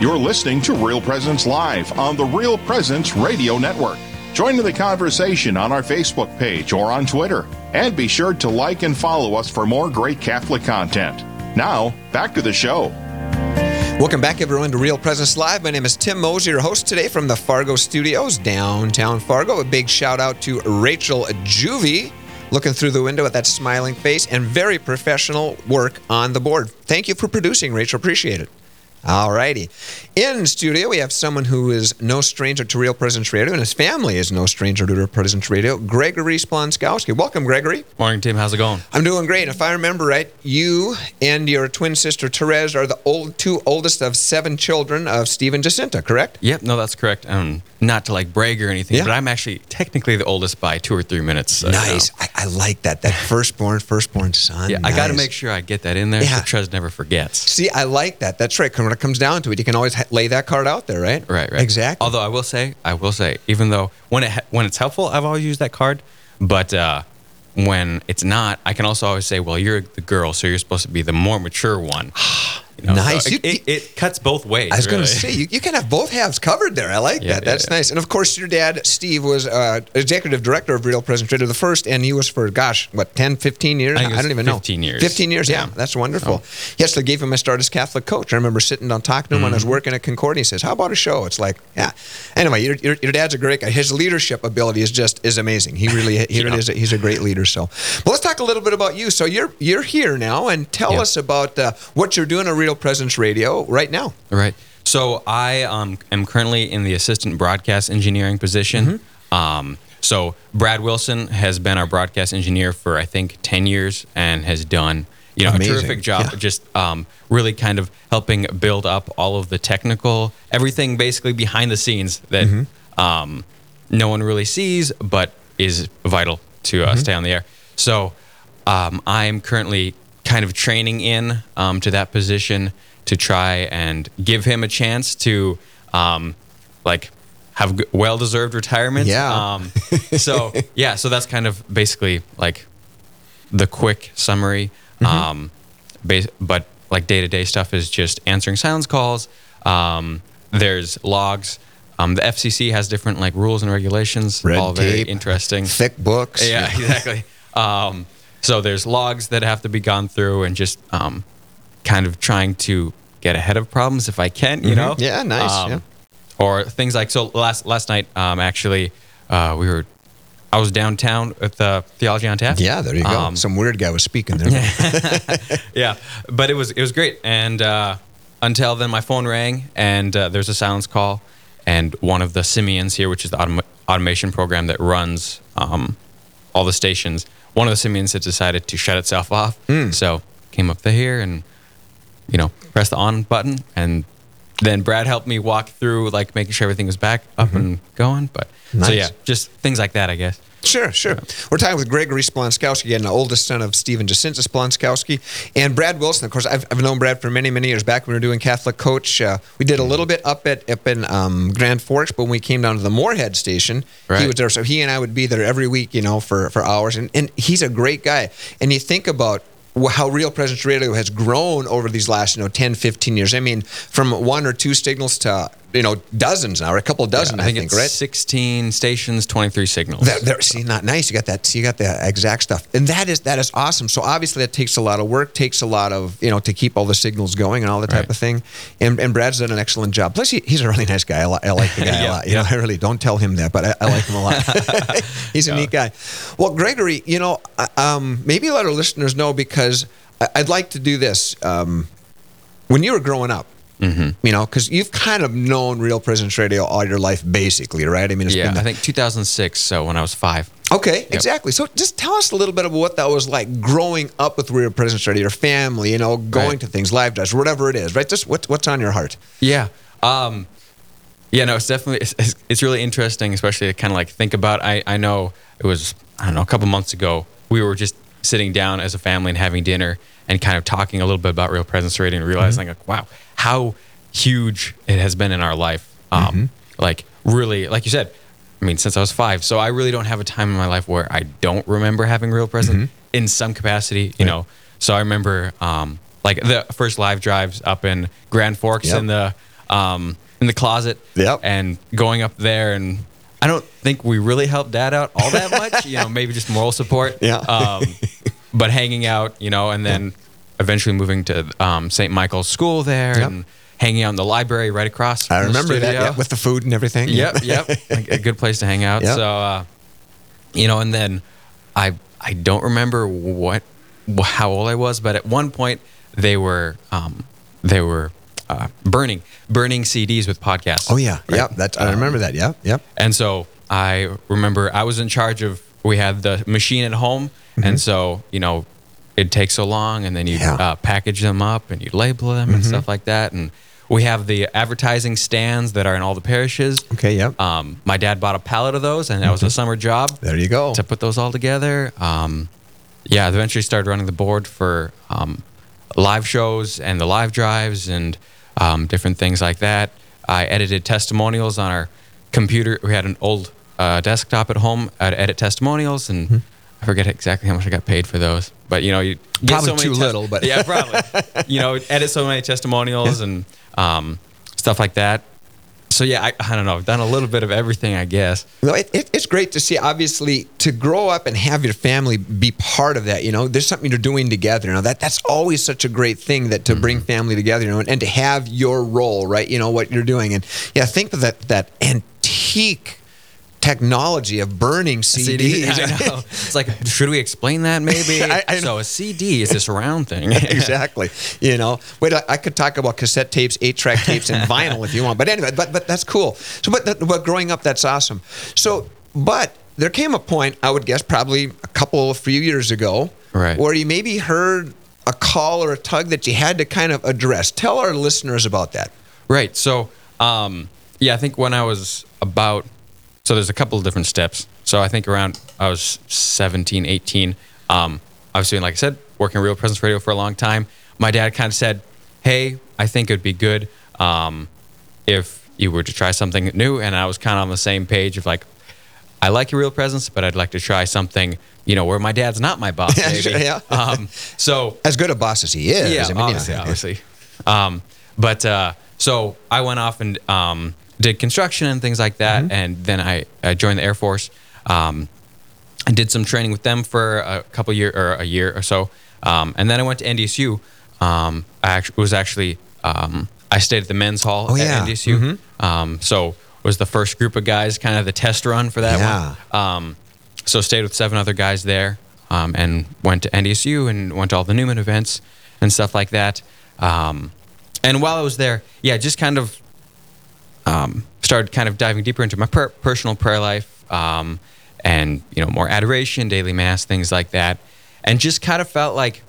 You're listening to Real Presence Live on the Real Presence Radio Network. Join in the conversation on our Facebook page or on Twitter. And be sure to like and follow us for more great Catholic content. Now, back to the show. Welcome back, everyone, to Real Presence Live. My name is Tim Mosier, your host today from the Fargo Studios, downtown Fargo. A big shout-out to Rachel Juvie, looking through the window at that smiling face, and very professional work on the board. Thank you for producing, Rachel. Appreciate it. All righty. In studio, we have someone who is no stranger to Real Presence Radio, and his family is no stranger to Real Presence Radio, Gregory Splonskowski. Welcome, Gregory. Morning, Tim. How's it going? I'm doing great. If I remember right, you and your twin sister, Therese, are the two oldest of seven children of Steven and Jacinta, correct? Yep. No, that's correct. Not to, like, brag or anything, yeah, but I'm actually technically the oldest by 2 or 3 minutes. So nice. You know. I like that. That firstborn son. Yeah, nice. I got to make sure I get that in there, yeah, so Therese never forgets. See, I like that. That's right. When it comes down to it, you can always lay that card out there, right? Right. Exactly. Although I will say, even though when it's helpful, I've always used that card, but when it's not, I can also always say, well, you're the girl, so you're supposed to be the more mature one. You know, nice. So it cuts both ways. I was going to say, you can have both halves covered there. I like that. That's nice. And, of course, your dad, Steve, was executive director of Real Presence Radio the first, and he was for, 10, 15 years? I don't even know. 15 years. 15 years, yeah. That's wonderful. Oh. Yes, they gave him a start as Catholic coach. I remember sitting down talking to him when I was working at Concordia. He says, how about a show? It's like, yeah. Anyway, your dad's a great guy. His leadership ability is amazing. He really is. He's a great leader. So, well, let's talk a little bit about you. So you're here now, and tell us about what you're doing at Real Presence Radio right now. All right. So I am currently in the assistant broadcast engineering position. Mm-hmm. So Brad Wilson has been our broadcast engineer for, I think, 10 years and has done amazing, a terrific job, just really kind of helping build up all of the technical, everything basically behind the scenes that no one really sees but is vital to stay on the air. So I am currently kind of training in to that position to try and give him a chance to have well-deserved retirement. Yeah. So that's kind of basically like the quick summary. But like day-to-day stuff is just answering silence calls. There's logs. The FCC has different like rules and regulations. Red all tape, very interesting. Thick books. Yeah, exactly. So there's logs that have to be gone through and just kind of trying to get ahead of problems if I can, you know? Yeah, nice. Or things like, so last night, I was downtown at the Theology on Tap. Yeah, there you go. Some weird guy was speaking there. Yeah, but it was great. And until then, my phone rang, and there's a silence call. And one of the simians here, which is the automation program that runs all the stations, one of the simians had decided to shut itself off, so came up to here and, pressed the on button, and then Brad helped me walk through, like, making sure everything was back up and going, but, nice. So yeah, just things like that, I guess. Sure. Yeah. We're talking with Gregory Splonskowski, again, the oldest son of Steven and Jacinta Splonskowski, and Brad Wilson. Of course, I've known Brad for many, many years. Back when we were doing Catholic Coach, we did a little bit up in Grand Forks, but when we came down to the Moorhead station, He was there. So he and I would be there every week, for hours. And he's a great guy. And you think about how Real Presence Radio has grown over these last, 10, 15 years. I mean, from one or two signals to, dozens now, or a couple dozen, I think, right? 16 stations, 23 signals. See, not nice. You got the exact stuff. And that is awesome. So obviously that takes a lot of work, takes a lot of, to keep all the signals going and all that type of thing. And Brad's done an excellent job. Plus, he's a really nice guy. I like the guy a lot. I really don't tell him that, but I like him a lot. He's a neat guy. Well, Gregory, maybe let our listeners know, because I'd like to do this. When you were growing up, because you've kind of known Real Presence Radio all your life, basically, right? I mean, I think 2006, so when I was 5. Okay, exactly. So just tell us a little bit about what that was like growing up with Real Presence Radio, your family, going to things, live drives, whatever it is, right? Just what's on your heart? Yeah. It's definitely, it's really interesting, especially to kind of like think about. I know it was, a couple months ago, we were just sitting down as a family and having dinner and kind of talking a little bit about Real Presence Radio and realizing, like, wow, how huge it has been in our life. Like, really, like you said, I mean, since I was 5. So I really don't have a time in my life where I don't remember having Real Presence in some capacity, you know. So I remember, the first live drives up in Grand Forks in the in the closet. Yep. And going up there, and I don't think we really helped Dad out all that much. You know, maybe just moral support. Yeah. But hanging out, you know, and then eventually moving to St. Michael's School there, yep. and hanging out in the library right across. I remember that, yeah, with the food and everything. Yep, yep. A good place to hang out. Yep. So, you know, and then I don't remember how old I was, but at one point they were burning CDs with podcasts. Oh yeah, right? Yep. That I remember that. Yeah, yep. And so I remember I was in charge of. We had the machine at home, mm-hmm. and so you know, it takes so long, and then you package them up and you label them, mm-hmm. and stuff like that. And we have the advertising stands that are in all the parishes. Okay, yep. My dad bought a pallet of those, and that mm-hmm. was a summer job. There you go. To put those all together. Yeah, eventually started running the board for live shows and the live drives and different things like that. I edited testimonials on our computer. We had an old desktop at home. I'd edit testimonials, and mm-hmm. I forget exactly how much I got paid for those. But, you know, you get probably so many too little. But yeah, probably. You know, edit so many testimonials and stuff like that. So, yeah, I don't know. I've done a little bit of everything, I guess. No, it's great to see, obviously, to grow up and have your family be part of that. You know, there's something you're doing together. Now, that's always such a great thing, that to mm-hmm. bring family together, you know, and to have your role, right? You know, what you're doing. And, yeah, think of that antique technology of burning CDs. I know. It's like, should we explain that maybe? So a CD is this round thing. Exactly. You know, wait, I could talk about cassette tapes, 8-track tapes, and vinyl if you want. But anyway, but that's cool. So, but growing up, that's awesome. So, but there came a point, I would guess, probably a few years ago, right, where you maybe heard a call or a tug that you had to kind of address. Tell our listeners about that. Right. So, I think when I was about. So there's a couple of different steps. So I think I was 17, 18. I was doing, like I said, working Real Presence Radio for a long time. My dad kind of said, hey, I think it would be good if you were to try something new. And I was kind of on the same page of like, I like your Real Presence, but I'd like to try something, you know, where my dad's not my boss, maybe. Sure, yeah. So as good a boss as he is. Yeah, I mean, obviously. So I went off and... did construction and things like that, mm-hmm. and then I joined the Air Force. I did some training with them for a year or so, and then I went to NDSU. I stayed at the men's hall at NDSU, mm-hmm. So was the first group of guys, kind of the test run for that one. So stayed with 7 other guys there, and went to NDSU and went to all the Newman events and stuff like that. And while I was there, just kind of. Started kind of diving deeper into my personal prayer life, and you know, more adoration, daily mass, things like that, and just kind of felt like,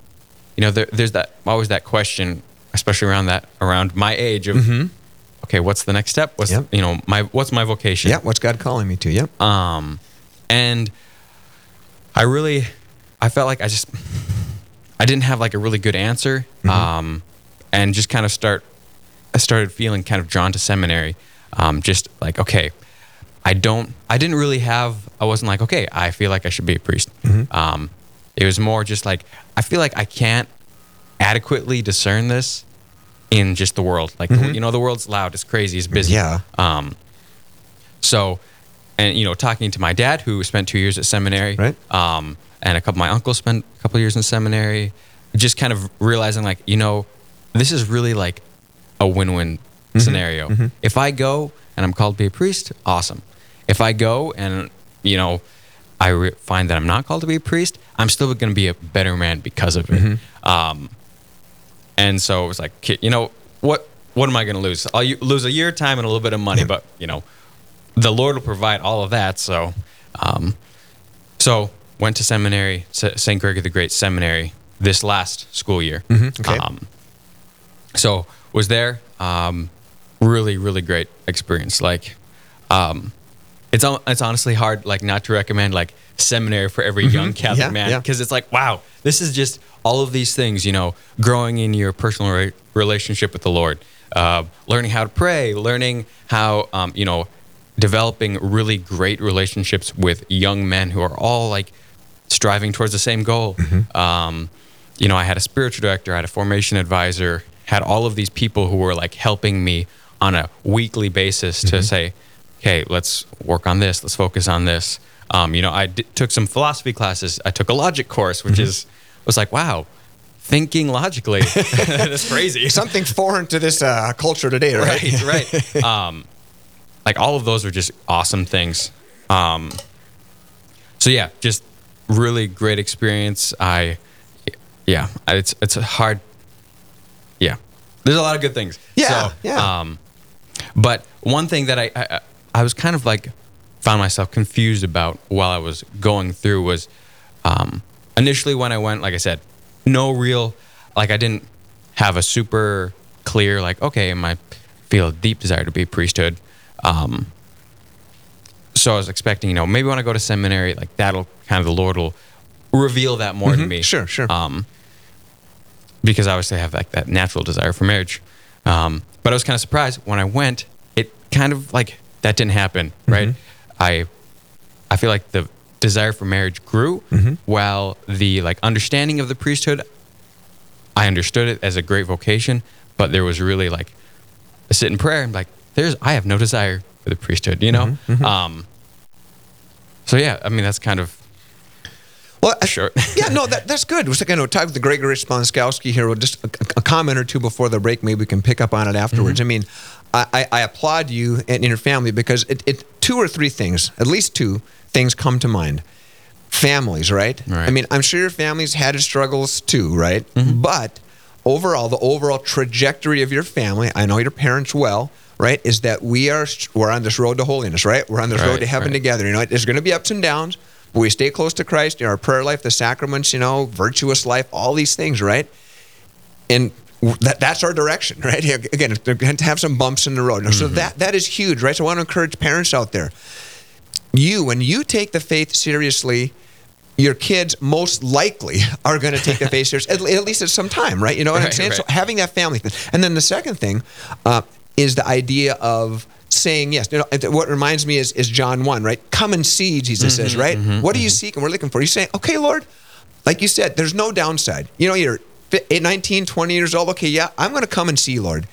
you know, there's that always that question, especially around my age of, mm-hmm. okay, what's the next step? What's you know, what's my vocation? Yeah, what's God calling me to? Yep. And I felt like I didn't have like a really good answer, mm-hmm. And just kind of I started feeling kind of drawn to seminary, just like, okay, I wasn't like, okay, I feel like I should be a priest. Mm-hmm. It was more just like, I feel like I can't adequately discern this in just the world. Like, mm-hmm. You know, the world's loud, it's crazy, it's busy. Yeah. So, and you know, talking to my dad, who spent 2 years at seminary, right. And my uncles spent a couple of years in seminary, just kind of realizing like, you know, this is really like, a win-win mm-hmm. scenario. Mm-hmm. If I go and I'm called to be a priest, awesome. If I go and, you know, I find that I'm not called to be a priest, I'm still going to be a better man because of it. Mm-hmm. And so it was like, you know, what am I going to lose? I'll lose a year of time and a little bit of money, but, you know, the Lord will provide all of that. So, so went to seminary, St. Gregory the Great Seminary, this last school year. Mm-hmm. Okay. So... was there, really, really great experience. Like, it's honestly hard, like, not to recommend like seminary for every mm-hmm. young Catholic man, because it's like, wow, this is just all of these things, you know, growing in your personal relationship with the Lord, learning how to pray, learning how, you know, developing really great relationships with young men who are all like striving towards the same goal. Mm-hmm. You know, I had a spiritual director, I had a formation advisor. Had all of these people who were like helping me on a weekly basis to say, okay, let's work on this. Let's focus on this. I took some philosophy classes. I took a logic course, which was like, wow, thinking logically. That's crazy. Something foreign to this culture today, right? Right, right. Like all of those are just awesome things. So yeah, just really great experience. There's a lot of good things. Yeah, so, yeah. But one thing that I was kind of like found myself confused about while I was going through was initially when I went, like I said, no real, like I didn't have a super clear, like, okay, I feel a deep desire to be priesthood. So I was expecting, maybe when I go to seminary, like that'll kind of the Lord will reveal that more to me. Sure, sure. Because I obviously have like that natural desire for marriage. But I was kind of surprised when I went, it kind of like that didn't happen, right? I feel like the desire for marriage grew while the like understanding of the priesthood, I understood it as a great vocation, but there was really like a sit in prayer and like, I have no desire for the priesthood, so yeah, I mean, that's kind of short. Yeah, no, that's good. We're going to talk with Gregory Splonskowski here. We'll just a comment or two before the break. Maybe we can pick up on it afterwards. I mean, I applaud you and your family because two or three things, at least two things come to mind. Families, right? I mean, I'm sure your family's had its struggles too, right? But the overall trajectory of your family, I know your parents well, right, is that we're on this road to holiness, right? We're on this road to heaven together. There's going to be ups and downs. We stay close to Christ in our prayer life, the sacraments, virtuous life, all these things, right? And that's our direction, right? Again, they're going to have some bumps in the road. So that is huge, right? So I want to encourage parents out there. When you take the faith seriously, your kids most likely are going to take the faith seriously, at least at some time, right? You know what I'm saying? Right. So having that family thing. And then the second thing is the idea of saying yes. What reminds me is John 1, right? Come and see, Jesus says, right? What are you seeking? We're looking for. You're saying, okay, Lord, like you said, there's no downside. You're 19, 20 years old. Okay, yeah, I'm going to come and see, Lord.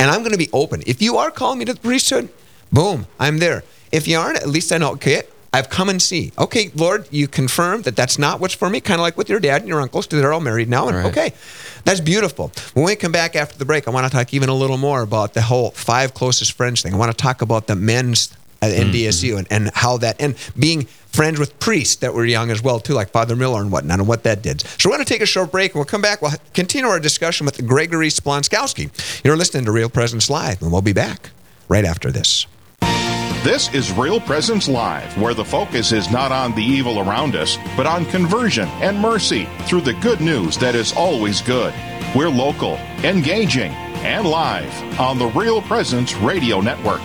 And I'm going to be open. If you are calling me to the priesthood, boom, I'm there. If you aren't, at least I know, okay, I've come and see. Okay, Lord, you confirmed that that's not what's for me, kind of like with your dad and your uncles, because they're all married now. And okay, that's beautiful. When we come back after the break, I want to talk even a little more about the whole 5 closest friends thing. I want to talk about the men's NDSU and how that, and being friends with priests that were young as well, too, like Father Miller and whatnot, and what that did. So we're going to take a short break, and we'll come back. We'll continue our discussion with Gregory Splonskowski. You're listening to Real Presence Live, and we'll be back right after this. This is Real Presence Live, where the focus is not on the evil around us, but on conversion and mercy through the good news that is always good. We're local, engaging, and live on the Real Presence Radio Network.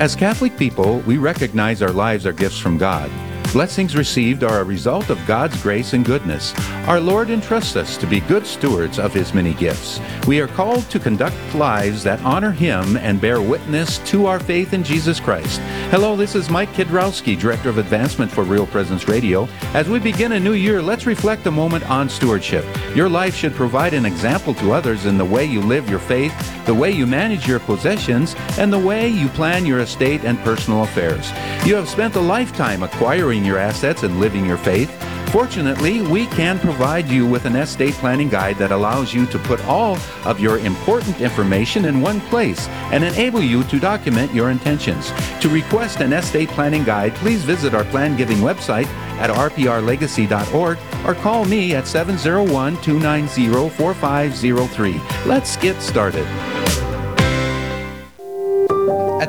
As Catholic people, we recognize our lives are gifts from God. Blessings received are a result of God's grace and goodness. Our Lord entrusts us to be good stewards of His many gifts. We are called to conduct lives that honor Him and bear witness to our faith in Jesus Christ. Hello, this is Mike Kidrowski, Director of Advancement for Real Presence Radio. As we begin a new year, let's reflect a moment on stewardship. Your life should provide an example to others in the way you live your faith, the way you manage your possessions, and the way you plan your estate and personal affairs. You have spent a lifetime acquiring your assets and living your faith. Fortunately, we can provide you with an estate planning guide that allows you to put all of your important information in one place and enable you to document your intentions. To request an estate planning guide, please visit our plan giving website at rprlegacy.org or call me at 701-290-4503. Let's get started. At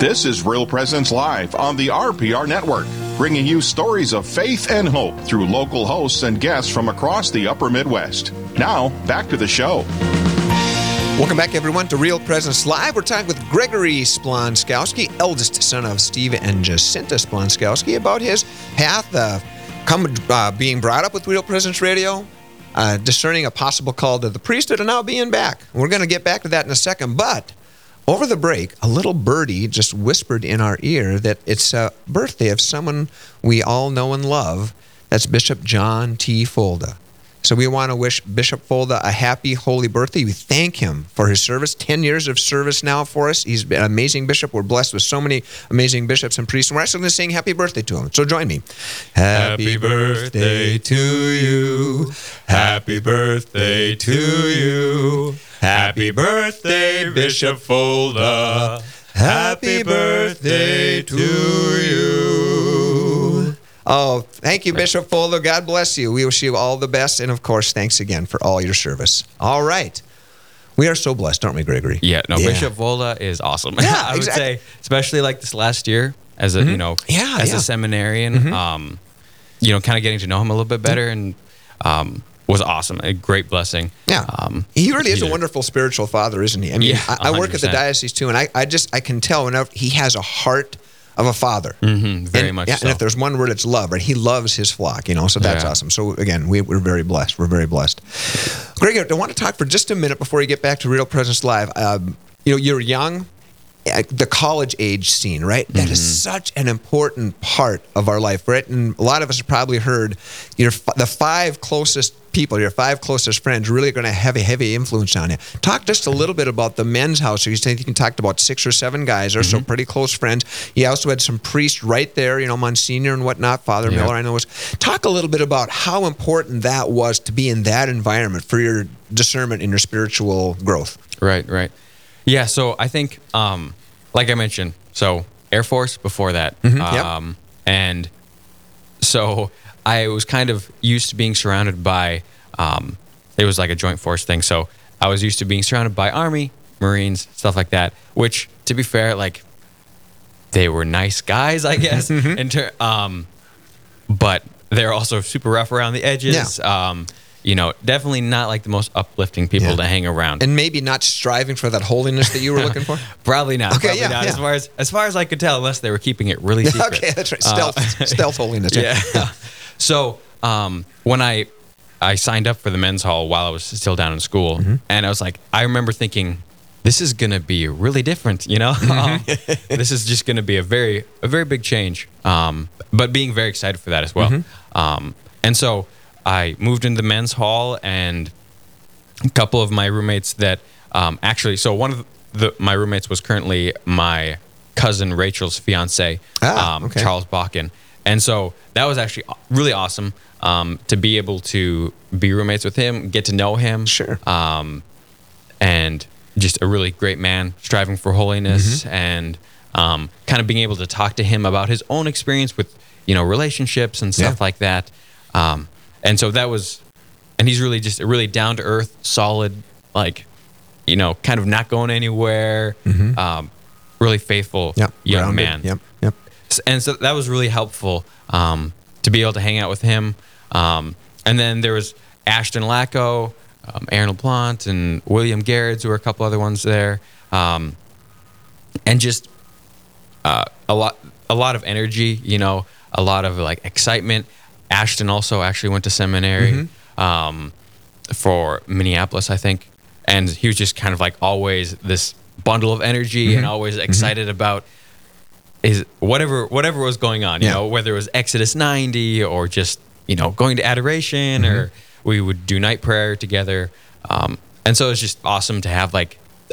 This is Real Presence Live on the RPR Network, bringing you stories of faith and hope through local hosts and guests from across the upper Midwest. Now, back to the show. Welcome back, everyone, to Real Presence Live. We're talking with Gregory Splonskowski, eldest son of Steven and Jacinta Splonskowski, about his path being brought up with Real Presence Radio, discerning a possible call to the priesthood, and now being back. We're going to get back to that in a second, but over the break, a little birdie just whispered in our ear that it's a birthday of someone we all know and love. That's Bishop John T. Folda. So we want to wish Bishop Folda a happy, holy birthday. We thank him for his service, 10 years of service now for us. He's been an amazing bishop. We're blessed with so many amazing bishops and priests. And we're actually going to sing happy birthday to him. So join me. Happy birthday to you. Happy birthday to you. Happy birthday, Bishop Folda. Happy birthday to you. Oh, thank you, Bishop Folda. God bless you. We wish you all the best. And, of course, thanks again for all your service. All right. We are so blessed, aren't we, Gregory? Yeah. Bishop Folda is awesome. Yeah, I would say, especially like this last year as a, a seminarian, kind of getting to know him a little bit better and was awesome. A great blessing. Yeah. He really is a wonderful spiritual father, isn't he? I mean, I work at the diocese, too, and I can tell whenever he has a heart of a father. Mm-hmm, very much so. And if there's one word, it's love, right? He loves his flock, so that's awesome. So again, we're very blessed. We're very blessed. Greg, I want to talk for just a minute before you get back to Real Presence Live. You're young, the college age scene, right? That is such an important part of our life, right? And a lot of us have probably heard the five closest people, your five closest friends really are going to have a heavy influence on you. Talk just a little bit about the men's house. You said you talked about 6 or 7 guys or so, pretty close friends. You also had some priests right there, Monsignor and whatnot, Father Miller, I know. Talk a little bit about how important that was to be in that environment for your discernment and your spiritual growth. Right. Yeah, so I think, like I mentioned, so Air Force before that. And so I was kind of used to being surrounded by, it was like a joint force thing, so I was used to being surrounded by Army, Marines, stuff like that, which, to be fair, like, they were nice guys, I guess, but they're also super rough around the edges, definitely not like the most uplifting people to hang around. And maybe not striving for that holiness that you were looking for? Probably not. Okay, probably not. As far as I could tell, unless they were keeping it really secret. Okay, that's right. Stealth holiness. Yeah. So when I signed up for the men's hall while I was still down in school, and I was like, I remember thinking, this is going to be really different, this is just going to be a very big change, but being very excited for that as well. And so I moved into the men's hall, and a couple of my roommates that one of my roommates was currently my cousin Rachel's fiance, Charles Bakken. And so that was actually really awesome to be able to be roommates with him, get to know him. Sure. And just a really great man, striving for holiness, and kind of being able to talk to him about his own experience with, relationships and stuff like that. And so that was, and he's really just a really down-to-earth, solid, kind of not going anywhere, really faithful young grounded man. Yep. And so that was really helpful to be able to hang out with him. And then there was Ashton Lacko, Aaron LaPlante, and William Gerrits, who were a couple other ones there. And just a lot of energy, a lot of excitement. Ashton also actually went to seminary for Minneapolis, I think. And he was just kind of always this bundle of energy and always excited about whatever was going on, whether it was Exodus 90 or just, going to adoration or we would do night prayer together. And so it's just awesome to have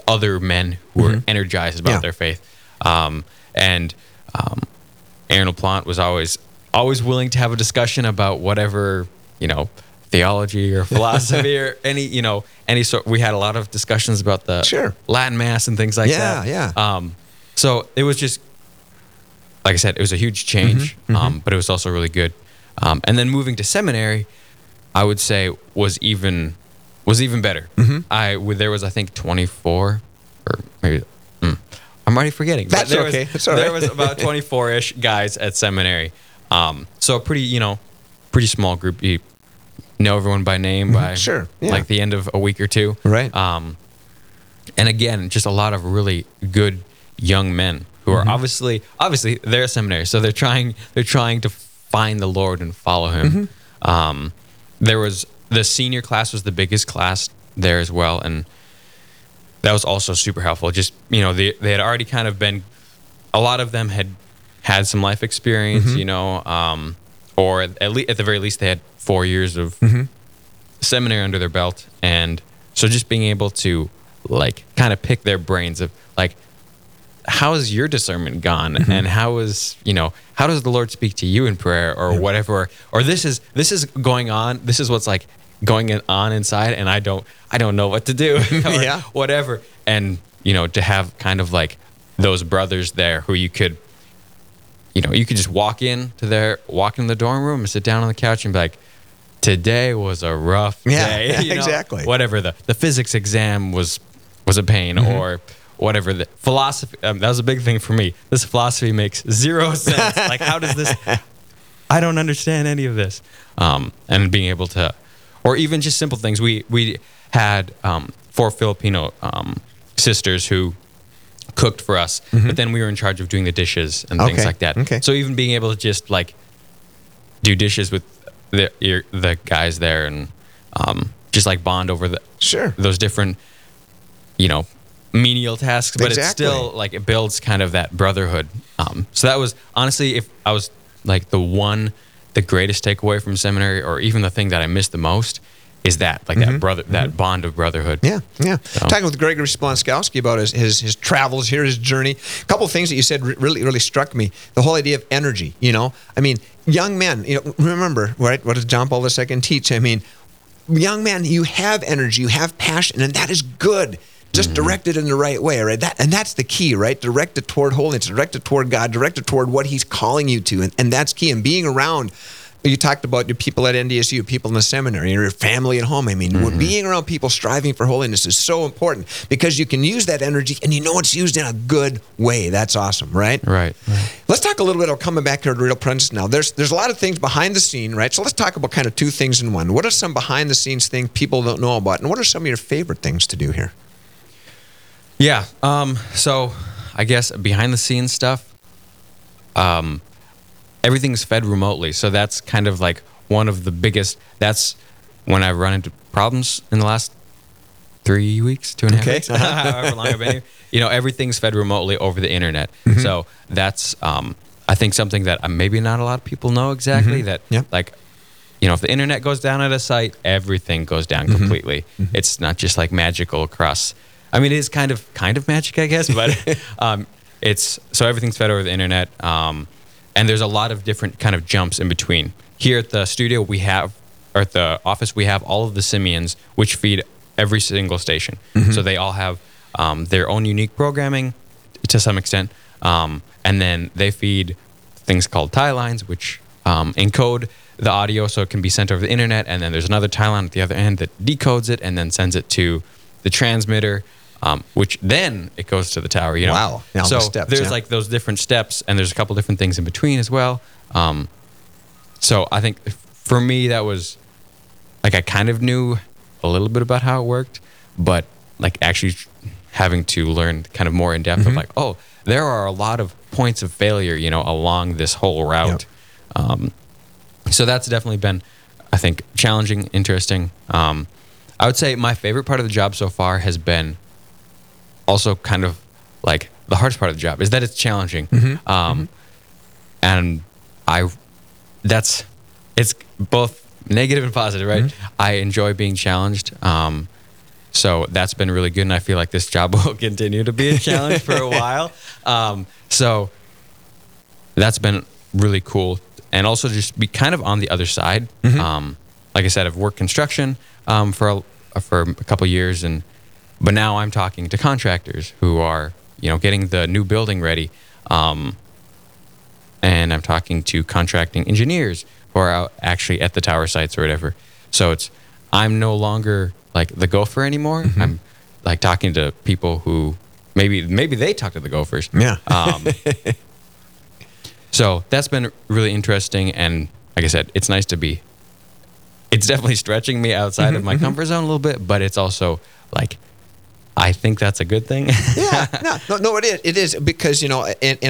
other men who were energized about their faith. Aaron LaPlante was always willing to have a discussion about whatever, you know, theology or philosophy or any sort. We had a lot of discussions about the Latin Mass and things like that. Yeah. So it was just, like I said, it was a huge change, but it was also really good. And then moving to seminary, I would say was even better. There was, I think, 24 or maybe I'm already forgetting. That's okay. That's all right. There was about 24-ish guys at seminary. So a pretty small group. You know everyone by name by like the end of a week or two. Right. And again, just a lot of really good young men who are obviously they're a seminary, so they're trying to find the Lord and follow him. There was the senior class was the biggest class there as well, and that was also super helpful. Just, they had already kind of been, a lot of them had some life experience, or at the very least they had 4 years of seminary under their belt. And so just being able to kind of pick their brains of how is your discernment gone? And how does the Lord speak to you in prayer or whatever, or this is going on. This is what's going on inside, and I don't know what to do or whatever. And, to have kind of those brothers there who you could just walk in the dorm room and sit down on the couch and be like, today was a rough day. Yeah, exactly. Whatever. The physics exam was a pain or whatever. The philosophy, that was a big thing for me. This philosophy makes zero sense. How does this, I don't understand any of this. And being able to, or even just simple things. We had 4 Filipino sisters who cooked for us, but then we were in charge of doing the dishes and things like that. Okay. So even being able to just do dishes with the guys there and just bond over those different menial tasks, but it still it builds kind of that brotherhood. So that was honestly, if I was the greatest takeaway from seminary, or even the thing that I missed the most, is that that brother, that bond of brotherhood. Yeah. So. Talking with Gregory Splonskowski about his travels here, his journey. A couple of things that you said really struck me. The whole idea of energy. Young men. Remember, right? What does John Paul II teach? Young men, you have energy, you have passion, and that is good. Just direct it in the right way, right? That, and that's the key, right? Direct it toward holiness, direct it toward God, direct it toward what he's calling you to. And that's key. And being around, you talked about your people at NDSU, people in the seminary, your family at home. Being around people striving for holiness is so important, because you can use that energy and it's used in a good way. That's awesome, right? Right. Let's talk a little bit about coming back here to Real Presence now. There's a lot of things behind the scene, right? So let's talk about kind of two things in one. What are some behind the scenes things people don't know about? And what are some of your favorite things to do here? Yeah, so I guess behind-the-scenes stuff, everything's fed remotely. So that's kind of one of the biggest, that's when I've run into problems in the last 3 weeks, 2.5 weeks, however long I've been here. Everything's fed remotely over the internet. So that's, I think, something that maybe not a lot of people know exactly, if the internet goes down at a site, everything goes down completely. It's not just magical across... it is kind of magic, I guess, but it's so everything's fed over the internet, and there's a lot of different kind of jumps in between. Here at the studio, at the office, we have all of the Simeons, which feed every single station. So they all have their own unique programming to some extent, and then they feed things called tie lines, which encode the audio so it can be sent over the internet, and then there's another tie line at the other end that decodes it and then sends it to the transmitter. Which then it goes to the tower, Wow. Now so the steps, there's those different steps, and there's a couple different things in between as well. So I think for me that was I kind of knew a little bit about how it worked, but actually having to learn kind of more in depth of there are a lot of points of failure, along this whole route. Yep. So that's definitely been, I think, challenging, interesting. I would say my favorite part of the job so far has been also kind of the hardest part of the job is that it's challenging. And it's both negative and positive, right? I enjoy being challenged. So that's been really good. And I feel this job will continue to be a challenge for a while. So that's been really cool. And also just be kind of on the other side. Mm-hmm. Like I said, I've worked construction for a couple years, but now I'm talking to contractors who are, getting the new building ready. And I'm talking to contracting engineers who are out actually at the tower sites or whatever. So I'm no longer like the gopher anymore. Mm-hmm. I'm like talking to people who maybe they talk to the gophers. Yeah. So that's been really interesting. And like I said, it's definitely stretching me outside of my comfort zone a little bit, but it's also like, I think that's a good thing. Yeah, no, it is. It is because, and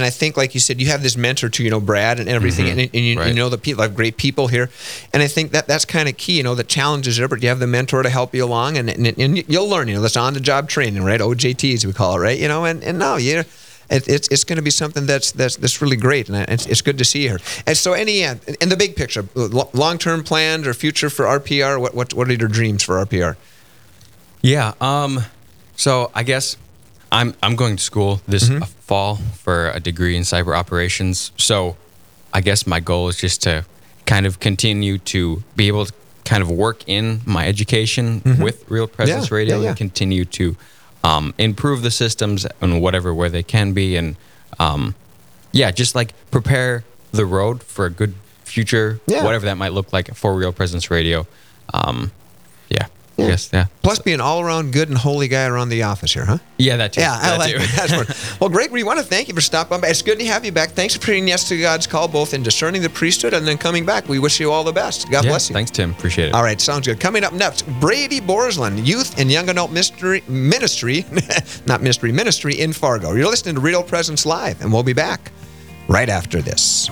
I think, like you said, you have this mentor to, Brad and everything, and you know the people, have great people here. And I think that's kind of key, the challenges there, but you have the mentor to help you along, and you'll learn, that's on-the-job training, right? OJT, as we call it, right? It's going to be something that's really great, and it's good to see her. And so, in the big picture, long-term plans or future for RPR, what are your dreams for RPR? Yeah, so I guess I'm going to school this fall for a degree in cyber operations. So I guess my goal is just to kind of continue to be able to kind of work in my education with Real Presence Radio and continue to improve the systems in whatever way they can be. And just like prepare the road for a good future, whatever that might look like for Real Presence Radio. Plus, be an all-around good and holy guy around the office here, huh? Yeah, that too. Yeah, I like that. Well, Greg, we want to thank you for stopping by. It's good to have you back. Thanks for putting yes to God's call, both in discerning the priesthood and then coming back. We wish you all the best. God bless you. Thanks, Tim. Appreciate it. All right, sounds good. Coming up next, Brady Borslin, Youth and Young Adult Ministry in Fargo. You're listening to Real Presence Live, and we'll be back right after this.